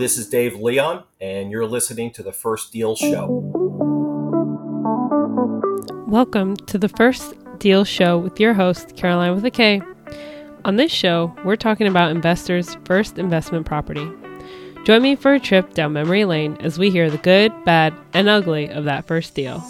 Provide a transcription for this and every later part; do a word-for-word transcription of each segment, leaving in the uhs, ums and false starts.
This is Dave Leon, and you're listening to The First Deal Show. Welcome to The First Deal Show with your host, Caroline with a K. On this show, we're talking about investors' first investment property. Join me for a trip down memory lane as we hear the good, bad, and ugly of that first deal.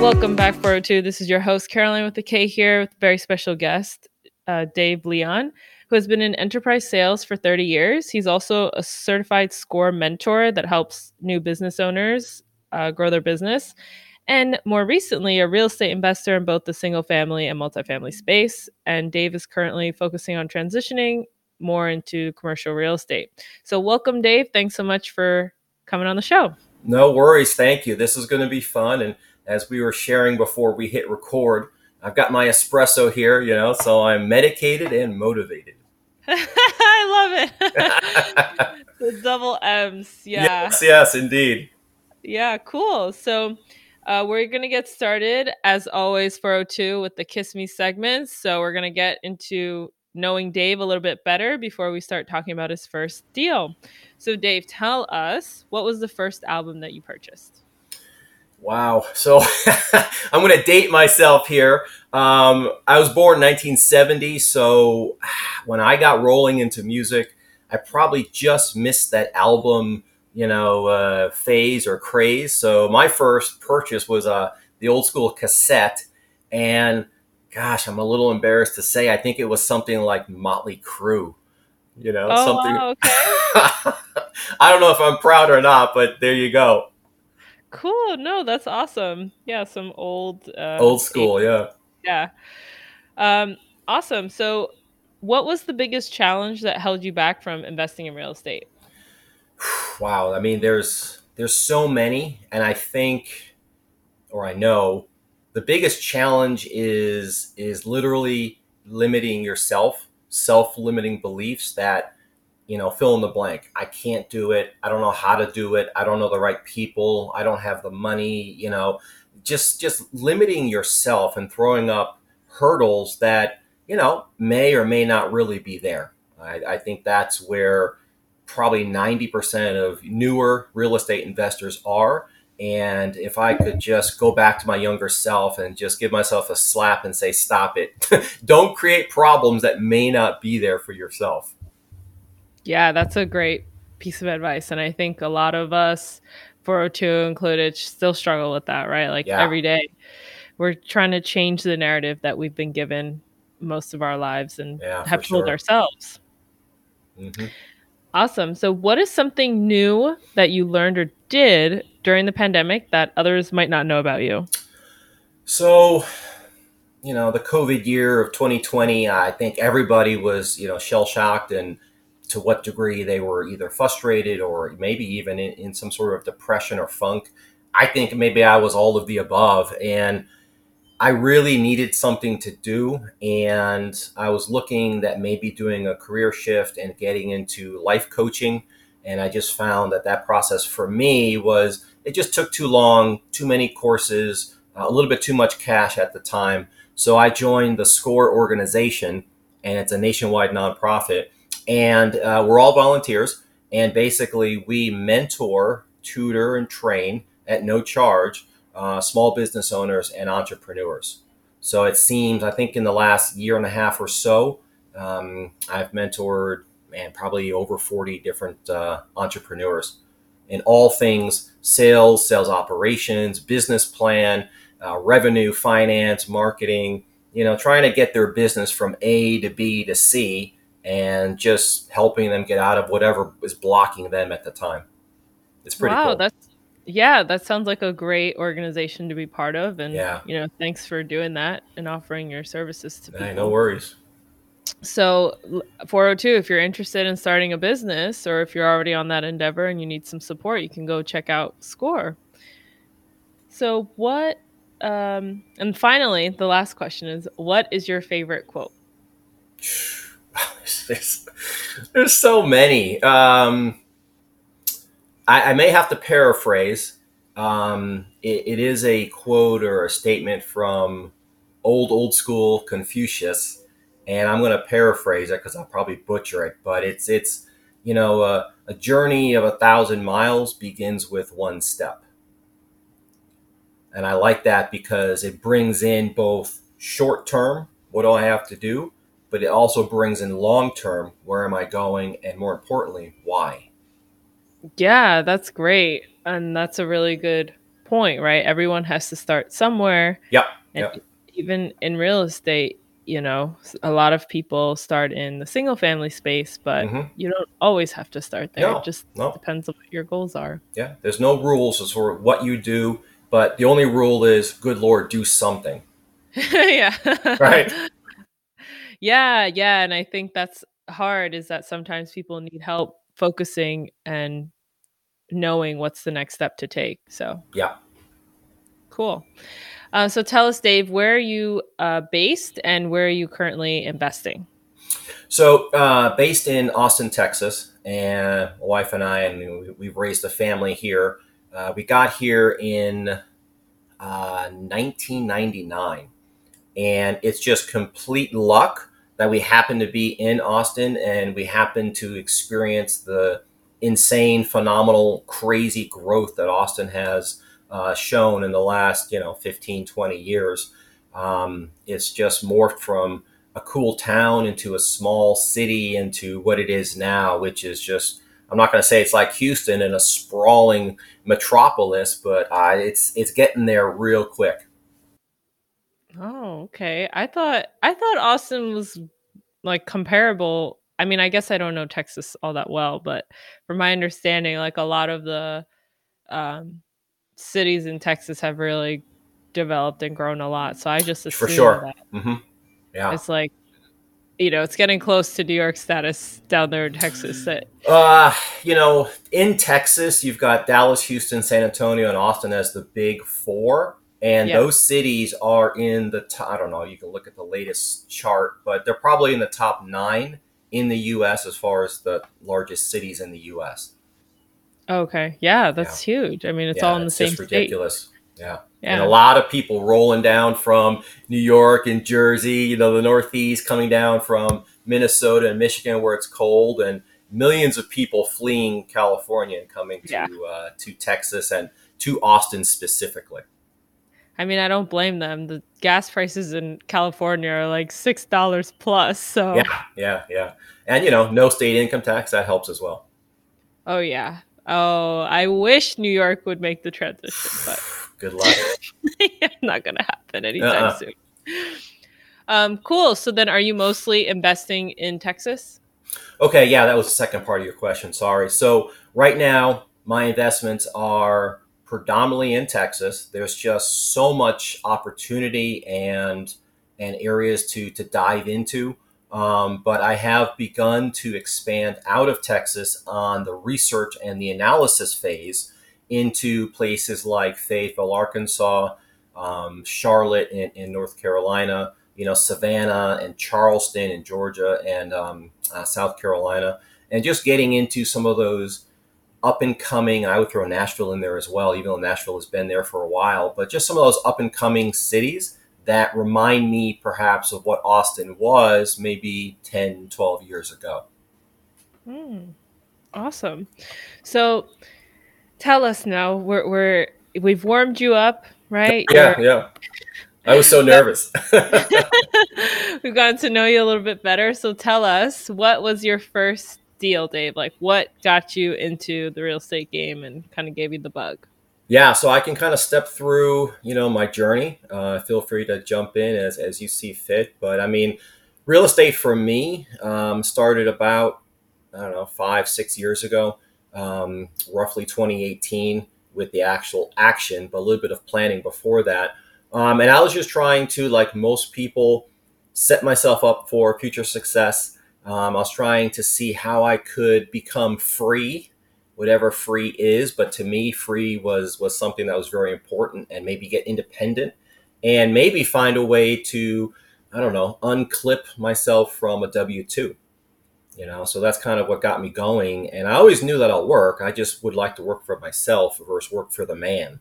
Welcome back, four oh two. This is your host, Caroline with a K, here with a very special guest, uh, Dave Leon, who has been in enterprise sales for thirty years. He's also a certified SCORE mentor that helps new business owners uh, grow their business. And more recently, a real estate investor in both the single family and multifamily space. And Dave is currently focusing on transitioning more into commercial real estate. So welcome, Dave. Thanks so much for coming on the show. No worries. Thank you. This is going to be fun. And as we were sharing before we hit record, I've got my espresso here, you know, so I'm medicated and motivated. I love it. The double M's. Yeah. Yes, yes, indeed. Yeah, cool. So uh, we're going to get started, as always, four oh two with the Kiss Me segments. So we're going to get into knowing Dave a little bit better before we start talking about his first deal. So Dave, tell us, what was the first album that you purchased? Wow. So I'm going to date myself here. Um, I was born in nineteen seventy. So when I got rolling into music, I probably just missed that album, you know, uh, phase or craze. So my first purchase was uh, the old school cassette. And gosh, I'm a little embarrassed to say, I think it was something like Motley Crue, you know, oh, something. Wow, okay. I don't know if I'm proud or not, but there you go. Cool. No, that's awesome. Yeah, some old uh, old school. Yeah. Yeah. Um, awesome. So what was the biggest challenge that held you back from investing in real estate? Wow. I mean, there's there's so many. And I think, or I know, the biggest challenge is is literally limiting yourself, self-limiting beliefs that, you know, fill in the blank. I can't do it. I don't know how to do it. I don't know the right people. I don't have the money, you know, just, just limiting yourself and throwing up hurdles that, you know, may or may not really be there. I, I think that's where probably ninety percent of newer real estate investors are. And if I could just go back to my younger self and just give myself a slap and say, stop it. Don't create problems that may not be there for yourself. Yeah, that's a great piece of advice. And I think a lot of us, four oh two included, still struggle with that, right? Like yeah. Every day we're trying to change the narrative that we've been given most of our lives and yeah, have told sure. ourselves. Mm-hmm. Awesome. So what is something new that you learned or did during the pandemic that others might not know about you? So, you know, the COVID year of twenty twenty, I think everybody was, you know, shell-shocked, and to what degree they were either frustrated or maybe even in, in some sort of depression or funk. I think maybe I was all of the above, and I really needed something to do. And I was looking that maybe doing a career shift and getting into life coaching. And I just found that that process for me was, it just took too long, too many courses, a little bit too much cash at the time. So I joined the SCORE organization, and it's a nationwide nonprofit. And uh, we're all volunteers, and basically we mentor, tutor, and train at no charge uh, small business owners and entrepreneurs. So it seems, I think in the last year and a half or so, um, I've mentored man, probably over forty different uh, entrepreneurs in all things sales, sales operations, business plan, uh, revenue, finance, marketing, you know, trying to get their business from A to B to C, and just helping them get out of whatever is blocking them at the time. It's pretty wow, cool. That's, yeah, that sounds like a great organization to be part of. And, yeah. you know, thanks for doing that and offering your services to people. Hey, no worries. So four oh two, if you're interested in starting a business, or if you're already on that endeavor and you need some support, you can go check out SCORE. So what, um, and finally, the last question is, what is your favorite quote? There's, there's so many. Um, I, I may have to paraphrase, Um, it, it is a quote or a statement from old, old school Confucius, and I'm going to paraphrase it because I'll probably butcher it, but it's, it's you know, uh, a journey of a thousand miles begins with one step. And I like that because it brings in both short term, what do I have to do? But it also brings in long term, where am I going? And more importantly, why? Yeah, that's great. And that's a really good point, right? Everyone has to start somewhere. Yeah. And yeah. Even in real estate, you know, a lot of people start in the single family space, but mm-hmm. you don't always have to start there. No, it just no. depends on what your goals are. Yeah. There's no rules as for what you do, but the only rule is, good Lord, do something. Yeah. Right. Yeah. Yeah. And I think that's hard, is that sometimes people need help focusing and knowing what's the next step to take. So yeah, cool. Uh, so tell us, Dave, where are you uh, based and where are you currently investing? So uh, based in Austin, Texas, and my wife and I, and we've raised a family here. Uh, we got here in uh, nineteen ninety-nine, and it's just complete luck that we happened to be in Austin and we happened to experience the insane, phenomenal, crazy growth that Austin has uh, shown in the last, you know, fifteen, twenty years. Um, it's just morphed from a cool town into a small city into what it is now, which is just, I'm not going to say it's like Houston and a sprawling metropolis, but uh, it's it's getting there real quick. Oh, okay. I thought I thought Austin was like comparable. I mean, I guess I don't know Texas all that well, but from my understanding, like a lot of the um, cities in Texas have really developed and grown a lot. So I just assume For sure. that mm-hmm. yeah. it's like, you know, it's getting close to New York status down there in Texas. That uh, you know, in Texas, you've got Dallas, Houston, San Antonio, and Austin as the big four. And yeah. those cities are in the top, I don't know, you can look at the latest chart, but they're probably in the top nine in the U S as far as the largest cities in the U S. Okay. Yeah, that's yeah. huge. I mean, it's yeah, all in the same state. It's just ridiculous. Yeah. yeah. And a lot of people rolling down from New York and Jersey, you know, the Northeast, coming down from Minnesota and Michigan where it's cold, and millions of people fleeing California and coming to yeah. uh, to Texas and to Austin specifically. I mean, I don't blame them. The gas prices in California are like six dollars plus. So yeah, yeah, yeah. And, you know, no state income tax. That helps as well. Oh, yeah. Oh, I wish New York would make the transition, but good luck. It's not going to happen anytime uh-uh. soon. Um, cool. So then are you mostly investing in Texas? Okay. Yeah, that was the second part of your question. Sorry. So right now, my investments are predominantly in Texas. There's just so much opportunity and and areas to to dive into. Um, but I have begun to expand out of Texas on the research and the analysis phase into places like Fayetteville, Arkansas, um, Charlotte in, in North Carolina, you know, Savannah and Charleston in Georgia, and um, uh, South Carolina, and just getting into some of those up and coming. And I would throw Nashville in there as well, even though Nashville has been there for a while, but just some of those up and coming cities that remind me perhaps of what Austin was maybe ten, twelve years ago. Mm, awesome. So tell us now, we're, we're, we've warmed you up, right? Yeah. You're... Yeah. I was so nervous. We've gotten to know you a little bit better. So tell us, what was your first deal, Dave? Like, what got you into the real estate game and kind of gave you the bug? Yeah, so I can kind of step through, you know, my journey. Uh, feel free to jump in as as you see fit. But I mean, real estate for me um, started about, I don't know, five, six years ago, um, roughly twenty eighteen, with the actual action, but a little bit of planning before that. Um, and I was just trying to, like most people, set myself up for future success. Um, I was trying to see how I could become free, whatever free is. But to me, free was was something that was very important, and maybe get independent and maybe find a way to, I don't know, unclip myself from a W two. you know, so that's kind of what got me going. And I always knew that I'll work. I just would like to work for myself versus work for the man.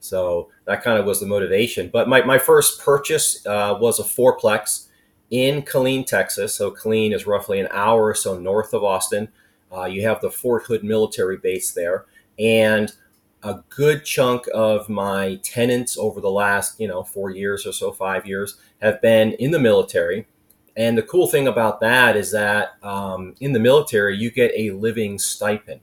So that kind of was the motivation. But my, my first purchase uh, was a fourplex in Killeen, Texas. So Killeen is roughly an hour or so north of Austin. Uh, you have the Fort Hood military base there. And a good chunk of my tenants over the last, you know, four years or so, five years, have been in the military. And the cool thing about that is that um, in the military, you get a living stipend.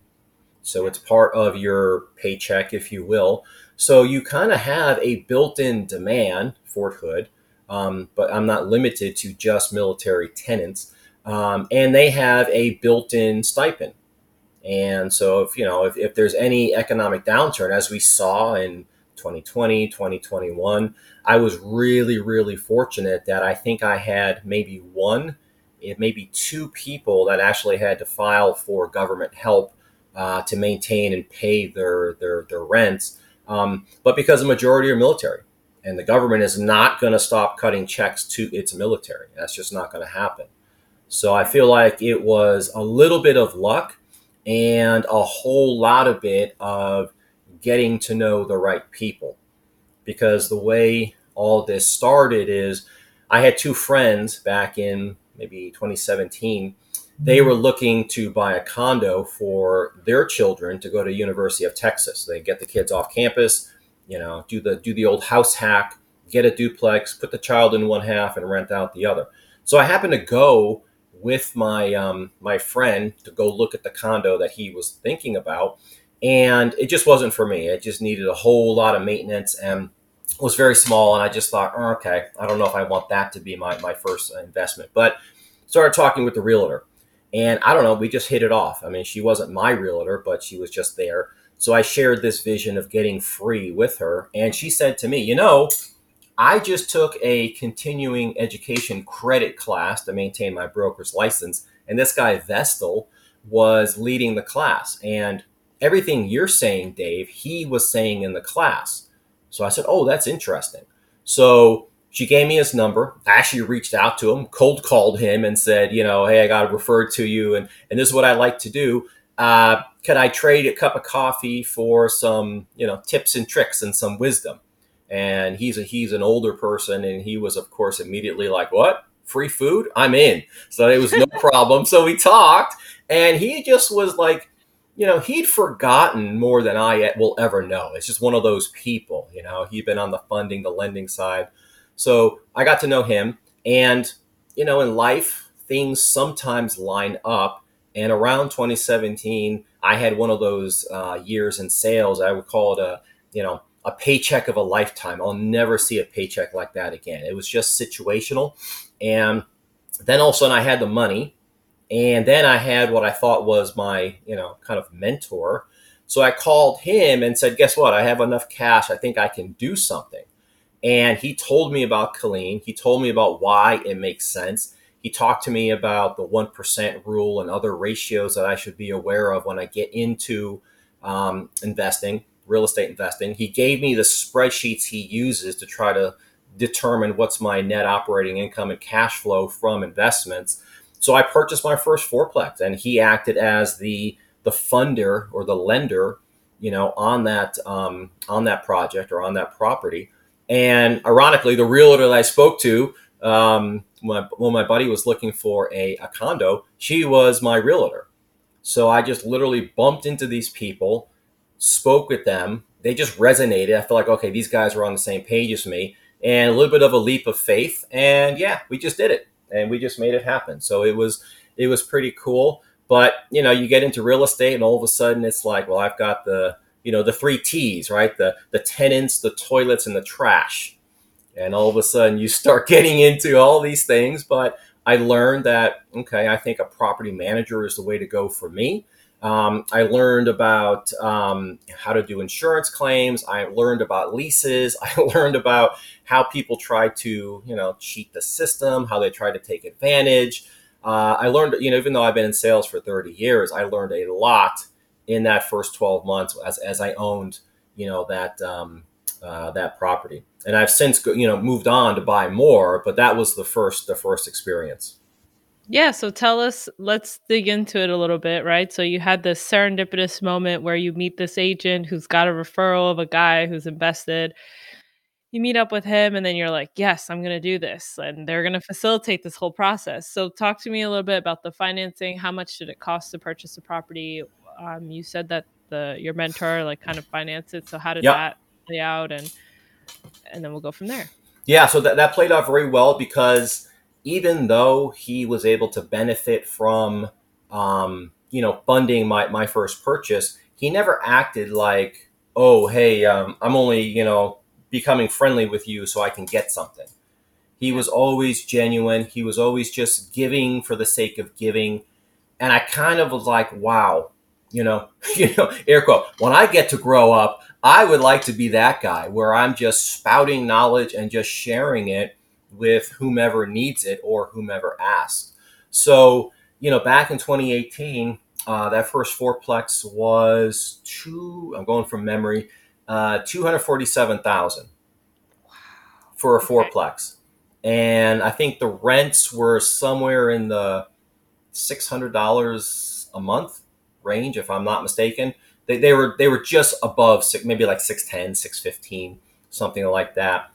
So it's part of your paycheck, if you will. So you kind of have a built-in demand, Fort Hood, um, but I'm not limited to just military tenants. Um, and they have a built-in stipend. And so if, you know, if, if there's any economic downturn, as we saw in twenty twenty, twenty twenty-one, I was really, really fortunate that I think I had maybe one, maybe two people that actually had to file for government help uh, to maintain and pay their, their, their rents. Um, but because the majority are military, and the government is not going to stop cutting checks to its military. That's just not going to happen. So I feel like it was a little bit of luck and a whole lot of bit of getting to know the right people. Because the way all this started is I had two friends back in maybe twenty seventeen. They were looking to buy a condo for their children to go to University of Texas. They get the kids off campus, you know, do the do the old house hack, get a duplex, put the child in one half and rent out the other. So I happened to go with my um, my friend to go look at the condo that he was thinking about. And it just wasn't for me. It just needed a whole lot of maintenance and was very small. And I just thought, oh, okay, I don't know if I want that to be my, my first investment. But started talking with the realtor. And I don't know, we just hit it off. I mean, she wasn't my realtor, but she was just there. So I shared this vision of getting free with her. And she said to me, you know, I just took a continuing education credit class to maintain my broker's license. And this guy, Vestal, was leading the class. And everything you're saying, Dave, he was saying in the class. So I said, oh, that's interesting. So she gave me his number. I actually reached out to him, cold called him and said, you know, hey, I got referred to you. And, and this is what I like to do. Uh, could I trade a cup of coffee for some, you know, tips and tricks and some wisdom? And he's a, he's an older person. And he was, of course, immediately like, what? Free food? I'm in. So it was no problem. So we talked and he just was like, you know, he'd forgotten more than I will ever know. It's just one of those people, you know, he'd been on the funding, the lending side. So I got to know him and, you know, in life, things sometimes line up. And around twenty seventeen, I had one of those uh, years in sales. I would call it a, you know, a paycheck of a lifetime. I'll never see a paycheck like that again. It was just situational. And then all of a sudden I had the money. And then I had what I thought was my, you know, kind of mentor. So I called him and said, guess what? I have enough cash. I think I can do something. And he told me about Killeen. He told me about why it makes sense. He talked to me about the one percent rule and other ratios that I should be aware of when I get into um, investing, real estate investing. He gave me the spreadsheets he uses to try to determine what's my net operating income and cash flow from investments. So I purchased my first fourplex and he acted as the the funder or the lender, you know, on that um, on that project or on that property. And ironically, the realtor that I spoke to um, when, when my buddy was looking for a, a condo, she was my realtor. So I just literally bumped into these people, spoke with them. They just resonated. I felt like, okay, these guys were on the same page as me, and a little bit of a leap of faith. And yeah, we just did it. And we just made it happen. So it was it was pretty cool. But, you know, you get into real estate and all of a sudden it's like, well, I've got the, you know, the three T's, right? The the tenants, the toilets, and the trash. And all of a sudden you start getting into all these things. But I learned that, okay, I think a property manager is the way to go for me. Um, I learned about um, how to do insurance claims. I learned about leases. I learned about how people try to, you know, cheat the system, how they try to take advantage. Uh, I learned, you know, even though I've been in sales for thirty years, I learned a lot in that first twelve months as, as I owned, you know, that um, uh, that property. And I've since, you know, moved on to buy more, but that was the first the first experience. Yeah. So tell us, let's dig into it a little bit, right? So you had this serendipitous moment where you meet this agent who's got a referral of a guy who's invested. You meet up with him and then you're like, yes, I'm going to do this. And they're going to facilitate this whole process. So talk to me a little bit about the financing. How much did it cost to purchase the property? Um, you said that the your mentor like kind of financed it. So how did yep. that play out? And and then we'll go from there. Yeah. So that, that played out very well because even though he was able to benefit from, um, you know, funding my, my first purchase, he never acted like, oh, hey, um, I'm only, you know, becoming friendly with you so I can get something. He was always genuine. He was always just giving for the sake of giving. And I kind of was like, wow, you know, you know, air quote, when I get to grow up, I would like to be that guy where I'm just spouting knowledge and just sharing it with whomever needs it or whomever asks. So, you know, back in twenty eighteen, uh, that first fourplex was two, I'm going from memory, uh, two hundred forty-seven thousand dollars for a fourplex. And I think the rents were somewhere in the six hundred dollars a month range, if I'm not mistaken. They, they were, they were just above six, maybe like six ten, six fifteen, something like that,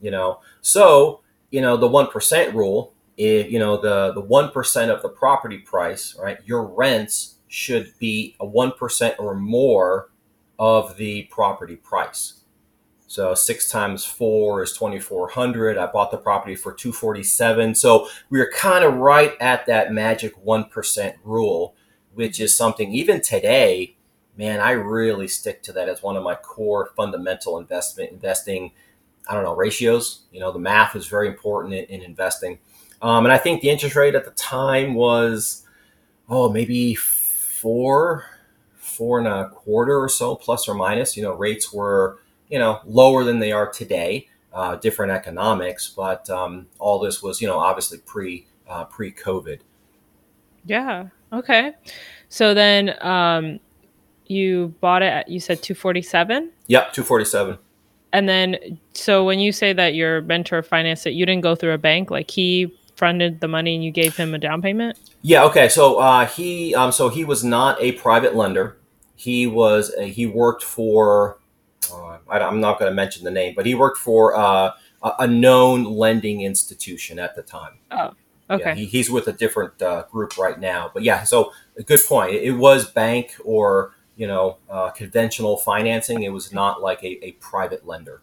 you know? So, you know, the one percent rule, if, you know, the, the one percent of the property price, right? Your rents should be a one percent or more of the property price. So six times four is twenty-four hundred. I bought the property for two forty-seven. So we were kind of right at that magic one percent rule, which is something even today, man, I really stick to that as one of my core fundamental investment investing I don't know, ratios, you know, the math is very important in, in investing. Um, and I think the interest rate at the time was, oh, maybe four, four and a quarter or so, plus or minus. You know, rates were, you know, lower than they are today, uh, different economics. But um, all this was, you know, obviously pre, uh, pre-COVID. Yeah. Okay. So then um, you bought it at, you said two forty-seven? Yep, two forty-seven. And then, so when you say that your mentor financed it, you didn't go through a bank, like he funded the money and you gave him a down payment? Yeah. Okay. So uh, he, um, so he was not a private lender. He was, a, he worked for, uh, I, I'm not going to mention the name, but he worked for uh, a, a known lending institution at the time. Oh, okay. Yeah, he, he's with a different uh, group right now, but yeah. So a good point. It, it was bank or you know, uh, conventional financing. It was not like a, a private lender.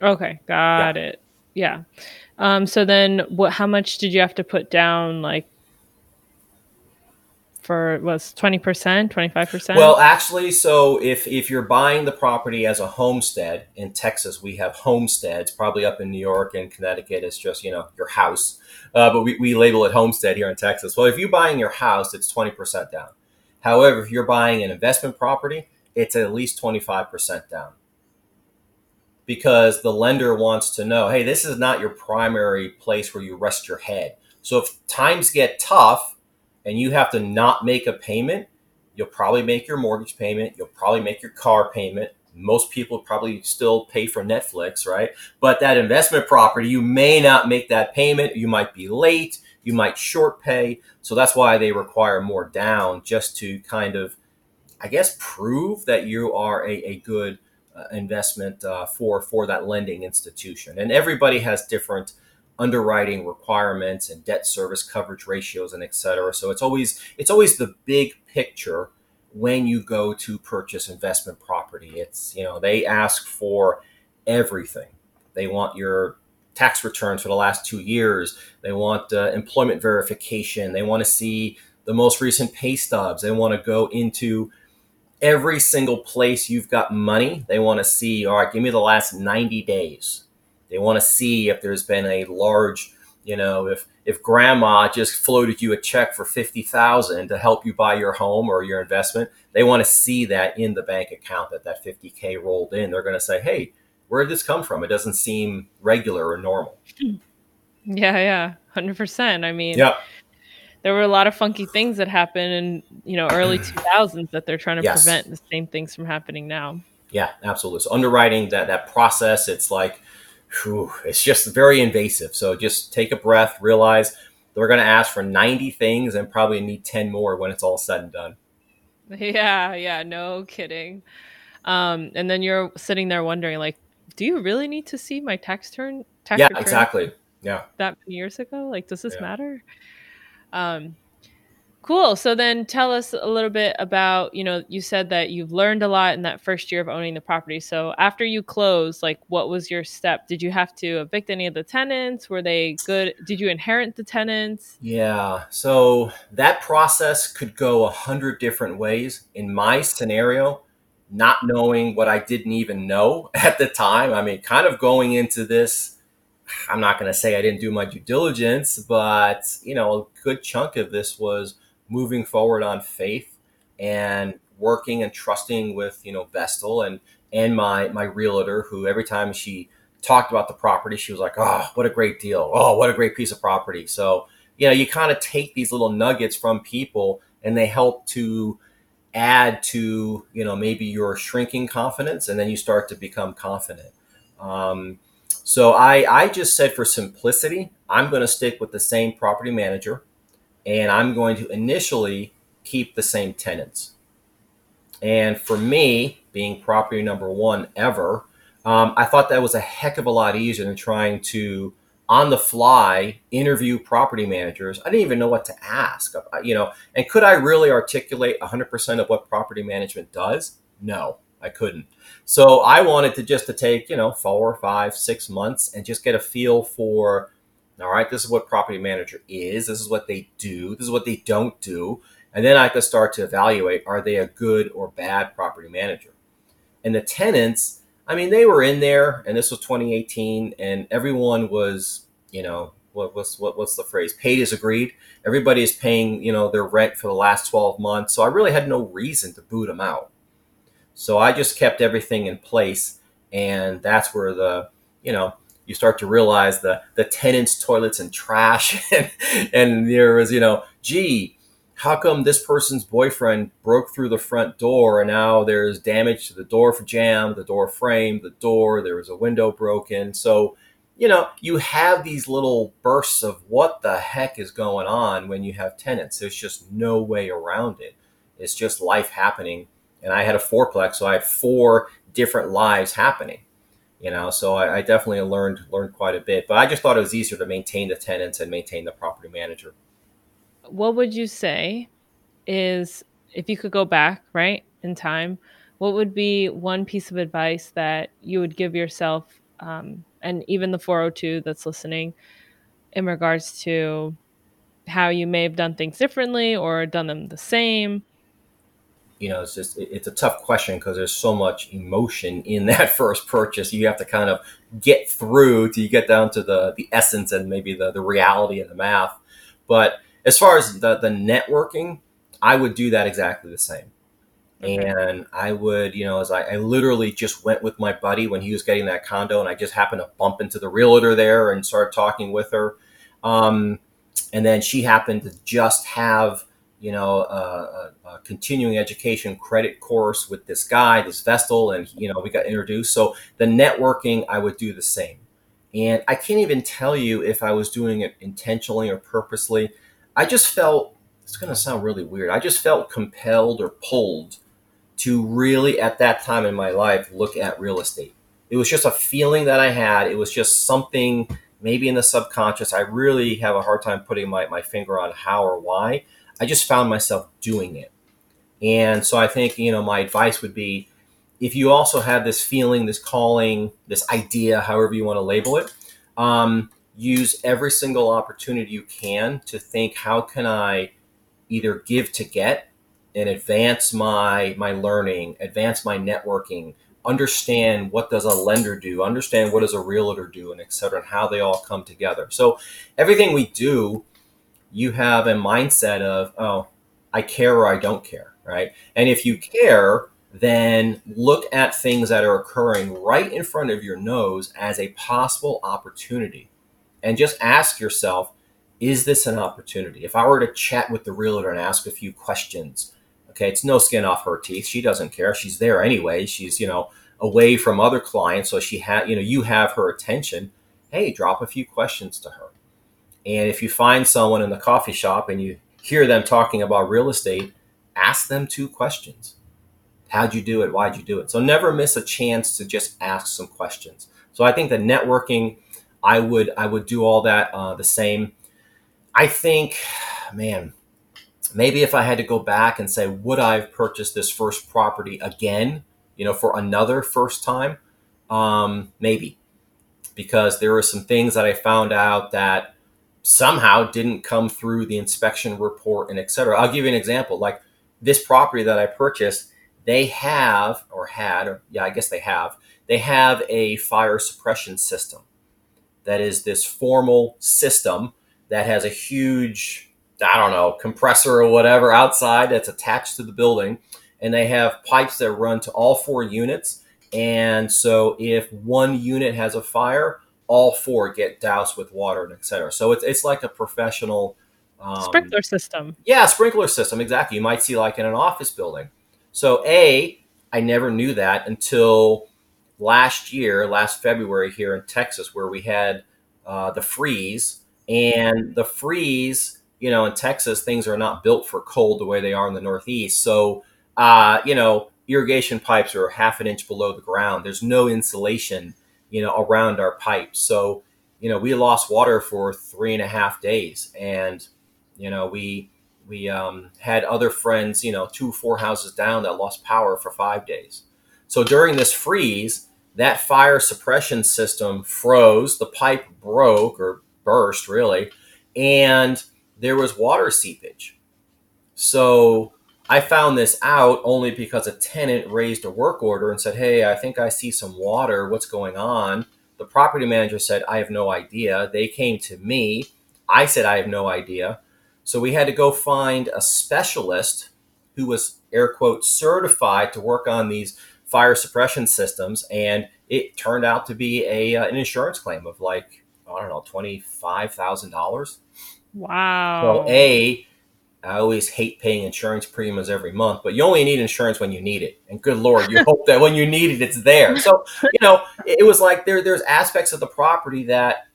Okay. Got yeah. it. Yeah. Um, so then what, how much did you have to put down? Like for was twenty percent, twenty-five percent? Well, actually, so if, if you're buying the property as a homestead in Texas, we have homesteads, probably up in New York and Connecticut. It's just, you know, your house, uh, but we, we label it homestead here in Texas. Well, if you're buying your house, it's twenty percent down. However, if you're buying an investment property, it's at least twenty-five percent down because the lender wants to know, hey, this is not your primary place where you rest your head. So if times get tough and you have to not make a payment, you'll probably make your mortgage payment. You'll probably make your car payment. Most people probably still pay for Netflix, right? But that investment property, you may not make that payment. You might be late. You might short pay. So that's why they require more down just to kind of, I guess, prove that you are a, a good uh, investment uh, for, for that lending institution. And everybody has different underwriting requirements and debt service coverage ratios and et cetera. So it's always, it's always the big picture when you go to purchase investment property. It's, you know, they ask for everything. They want your tax returns for the last two years. They want uh, employment verification. They want to see the most recent pay stubs. They want to go into every single place you've got money. They want to see, all right, give me the last ninety days. They want to see if there's been a large, you know, if if grandma just floated you a check for fifty thousand dollars to help you buy your home or your investment. They want to see that in the bank account that that fifty K rolled in. They're going to say, hey, where did this come from? It doesn't seem regular or normal. Yeah, yeah, one hundred percent. I mean, yeah. There were a lot of funky things that happened in, you know, early two thousands that they're trying to yes. prevent the same things from happening now. Yeah, absolutely. So underwriting, that that process, it's like, whew, it's just very invasive. So just take a breath, realize We're going to ask for ninety things and probably need ten more when it's all said and done. Yeah, yeah, no kidding. Um, and then you're sitting there wondering, like, do you really need to see my tax turn? Tax yeah, return exactly. Yeah. That many years ago? Like, does this yeah. matter? Um, cool. So then tell us a little bit about, you know, you said that you've learned a lot in that first year of owning the property. So after you closed, like, what was your step? Did you have to evict any of the tenants? Were they good? Did you inherit the tenants? Yeah. So that process could go a hundred different ways. In my scenario, not knowing what I didn't even know at the time. I mean, kind of going into this, I'm not going to say I didn't do my due diligence, but, you know, a good chunk of this was moving forward on faith and working and trusting with, you know, Vestal and, and my, my realtor, who every time she talked about the property, she was like, oh, what a great deal. Oh, what a great piece of property. So, you know, you kind of take these little nuggets from people and they help to add to, you know, maybe your shrinking confidence, and then you start to become confident. Um, So I, I just said, for simplicity, I'm going to stick with the same property manager, and I'm going to initially keep the same tenants. And for me, being property number one ever, um, I thought that was a heck of a lot easier than trying to, on the fly, interview property managers. I didn't even know what to ask, you know, and could I really articulate one hundred percent of what property management does? No. I couldn't. So I wanted to just to take, you know, four, five, six months and just get a feel for, all right, this is what property manager is. This is what they do. This is what they don't do. And then I could start to evaluate, are they a good or bad property manager? And the tenants, I mean, they were in there, and this was twenty eighteen, and everyone was, you know, what, what's, what, what's the phrase? Paid as agreed. Everybody is paying, you know, their rent for the last twelve months. So I really had no reason to boot them out. So I just kept everything in place, and that's where the, you know, you start to realize the the tenants' toilets and trash, and, and there was, you know, gee, how come this person's boyfriend broke through the front door, and now there's damage to the door jamb, the door frame, the door, there was a window broken. So, you know, you have these little bursts of what the heck is going on when you have tenants. There's just no way around it. It's just life happening. And I had a fourplex, so I had four different lives happening, you know, so I, I definitely learned learned quite a bit. But I just thought it was easier to maintain the tenants and maintain the property manager. What would you say is, if you could go back, right, in time, what would be one piece of advice that you would give yourself, um, and even the four oh two that's listening, in regards to how you may have done things differently or done them the same? You know, it's just, it's a tough question because there's so much emotion in that first purchase. You have to kind of get through till you get down to the the essence and maybe the, the reality and the math. But as far as the, the networking, I would do that exactly the same. Okay. And I would, you know, as I, I literally just went with my buddy when he was getting that condo, and I just happened to bump into the realtor there and started talking with her. Um, and then she happened to just have, you know, uh, a, a continuing education credit course with this guy, this Vestal, and, you know, we got introduced. So the networking, I would do the same. And I can't even tell you if I was doing it intentionally or purposely. I just felt, it's going to sound really weird, I just felt compelled or pulled to really, at that time in my life, look at real estate. It was just a feeling that I had. It was just something maybe in the subconscious. I really have a hard time putting my, my finger on how or why. I just found myself doing it. And so I think, you know, my advice would be, if you also have this feeling, this calling, this idea, however you want to label it, um, use every single opportunity you can to think, how can I either give to get and advance my, my learning, advance my networking, understand what does a lender do, understand what does a realtor do, and et cetera, and how they all come together. So everything we do, you have a mindset of, oh, I care or I don't care, right? And if you care, then look at things that are occurring right in front of your nose as a possible opportunity. And just ask yourself, is this an opportunity? If I were to chat with the realtor and ask a few questions, okay, it's no skin off her teeth. She doesn't care. She's there anyway. She's, you know, away from other clients. So she had, you know, you have her attention. Hey, drop a few questions to her. And if you find someone in the coffee shop and you hear them talking about real estate, ask them two questions. How'd you do it? Why'd you do it? So never miss a chance to just ask some questions. So I think the networking, I would I would do all that uh, the same. I think, man, maybe if I had to go back and say, would I have purchased this first property again, you know, for another first time? Um, maybe, because there were some things that I found out that somehow didn't come through the inspection report and et cetera. I'll give you an example. Like this property that I purchased, they have or had, or yeah, I guess they have, they have a fire suppression system. That is this formal system that has a huge, I don't know, compressor or whatever outside that's attached to the building. And they have pipes that run to all four units. And so if one unit has a fire, all four get doused with water and et cetera. So it's it's like a professional um, sprinkler system. Yeah, sprinkler system. Exactly. You might see like in an office building. So A, I never knew that until last year, last February here in Texas, where we had uh, the freeze. And the freeze, you know, in Texas, things are not built for cold the way they are in the Northeast. So, uh, you know, irrigation pipes are half an inch below the ground. There's no insulation, you know, around our pipes. So, you know, we lost water for three and a half days. And, you know, we we um, had other friends, you know, two, four houses down that lost power for five days. So during this freeze, that fire suppression system froze, the pipe broke or burst really, and there was water seepage. So I found this out only because a tenant raised a work order and said, hey, I think I see some water. What's going on? The property manager said, I have no idea. They came to me. I said, I have no idea. So we had to go find a specialist who was air quote certified to work on these fire suppression systems. And it turned out to be a uh, an insurance claim of like, I don't know, twenty-five thousand dollars. Wow. So A, I always hate paying insurance premiums every month, but you only need insurance when you need it. And good Lord, you hope that when you need it, it's there. So, you know, it was like there, there's aspects of the property that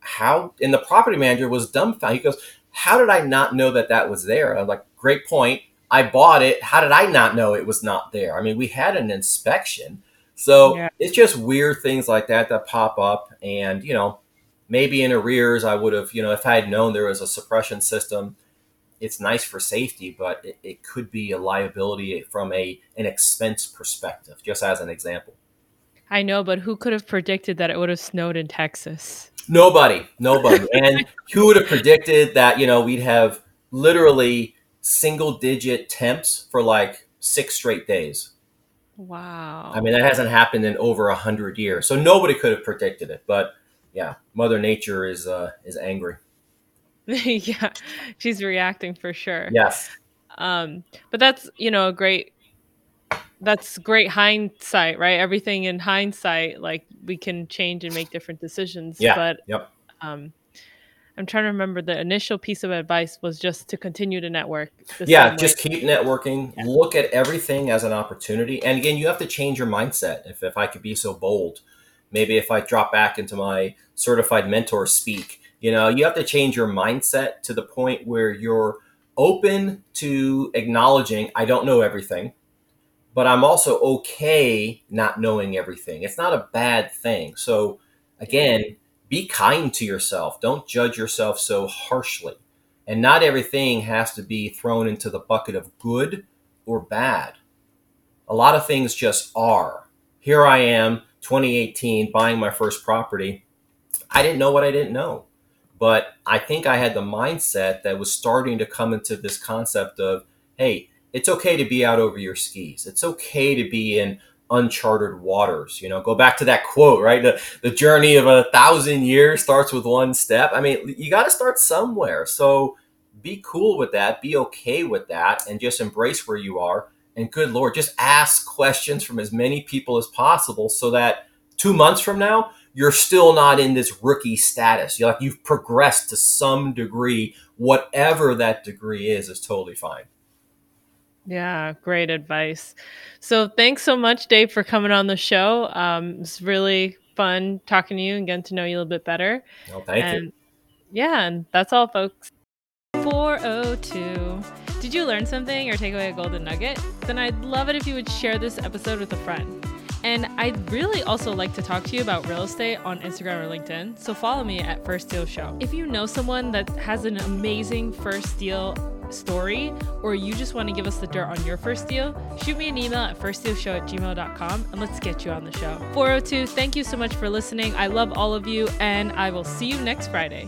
how, and the property manager was dumbfounded. He goes, how did I not know that that was there? I'm like, great point. I bought it. How did I not know it was not there? I mean, we had an inspection. So yeah. It's just weird things like that that pop up and, you know, maybe in arrears, I would have, you know, if I had known there was a suppression system, it's nice for safety, but it, it could be a liability from a an expense perspective, just as an example. I know, but who could have predicted that it would have snowed in Texas? Nobody, nobody. And who would have predicted that, you know, we'd have literally single digit temps for like six straight days? Wow. I mean, that hasn't happened in over a hundred years. So nobody could have predicted it, but yeah, Mother Nature is uh, is angry. Yeah, she's reacting for sure. Yes, um, but that's you know great. That's great hindsight, right? Everything in hindsight, like we can change and make different decisions. Yeah. But yep. um, I'm trying to remember the initial piece of advice was just to continue to network. Yeah, just keep networking. Yeah. Look at everything as an opportunity, and again, you have to change your mindset. If if I could be so bold. Maybe if I drop back into my certified mentor speak, you know, you have to change your mindset to the point where you're open to acknowledging, I don't know everything, but I'm also okay not knowing everything. It's not a bad thing. So again, be kind to yourself. Don't judge yourself so harshly. And not everything has to be thrown into the bucket of good or bad. A lot of things just are. Here I am. twenty eighteen, buying my first property. I didn't know what I didn't know, but I think I had the mindset that was starting to come into this concept of, hey, it's okay to be out over your skis. It's okay to be in uncharted waters. You know, go back to that quote, right? The, the journey of a thousand years starts with one step. I mean, you got to start somewhere. So be cool with that. Be okay with that and just embrace where you are. And good Lord, just ask questions from as many people as possible so that two months from now, you're still not in this rookie status. You're like, you've progressed to some degree. Whatever that degree is, is totally fine. Yeah, great advice. So thanks so much, Dave, for coming on the show. Um, it's really fun talking to you and getting to know you a little bit better. Well, thank and- you. yeah, and that's all, folks. four oh two. Did you learn something or take away a golden nugget? Then I'd love it if you would share this episode with a friend. And I'd really also like to talk to you about real estate on Instagram or LinkedIn, so follow me at First Deal Show. If you know someone that has an amazing first deal story, or you just want to give us the dirt on your first deal, shoot me an email at firstdealshow at gmail dot com and let's get you on the show. four oh two, thank you so much for listening. I love all of you, and I will see you next Friday.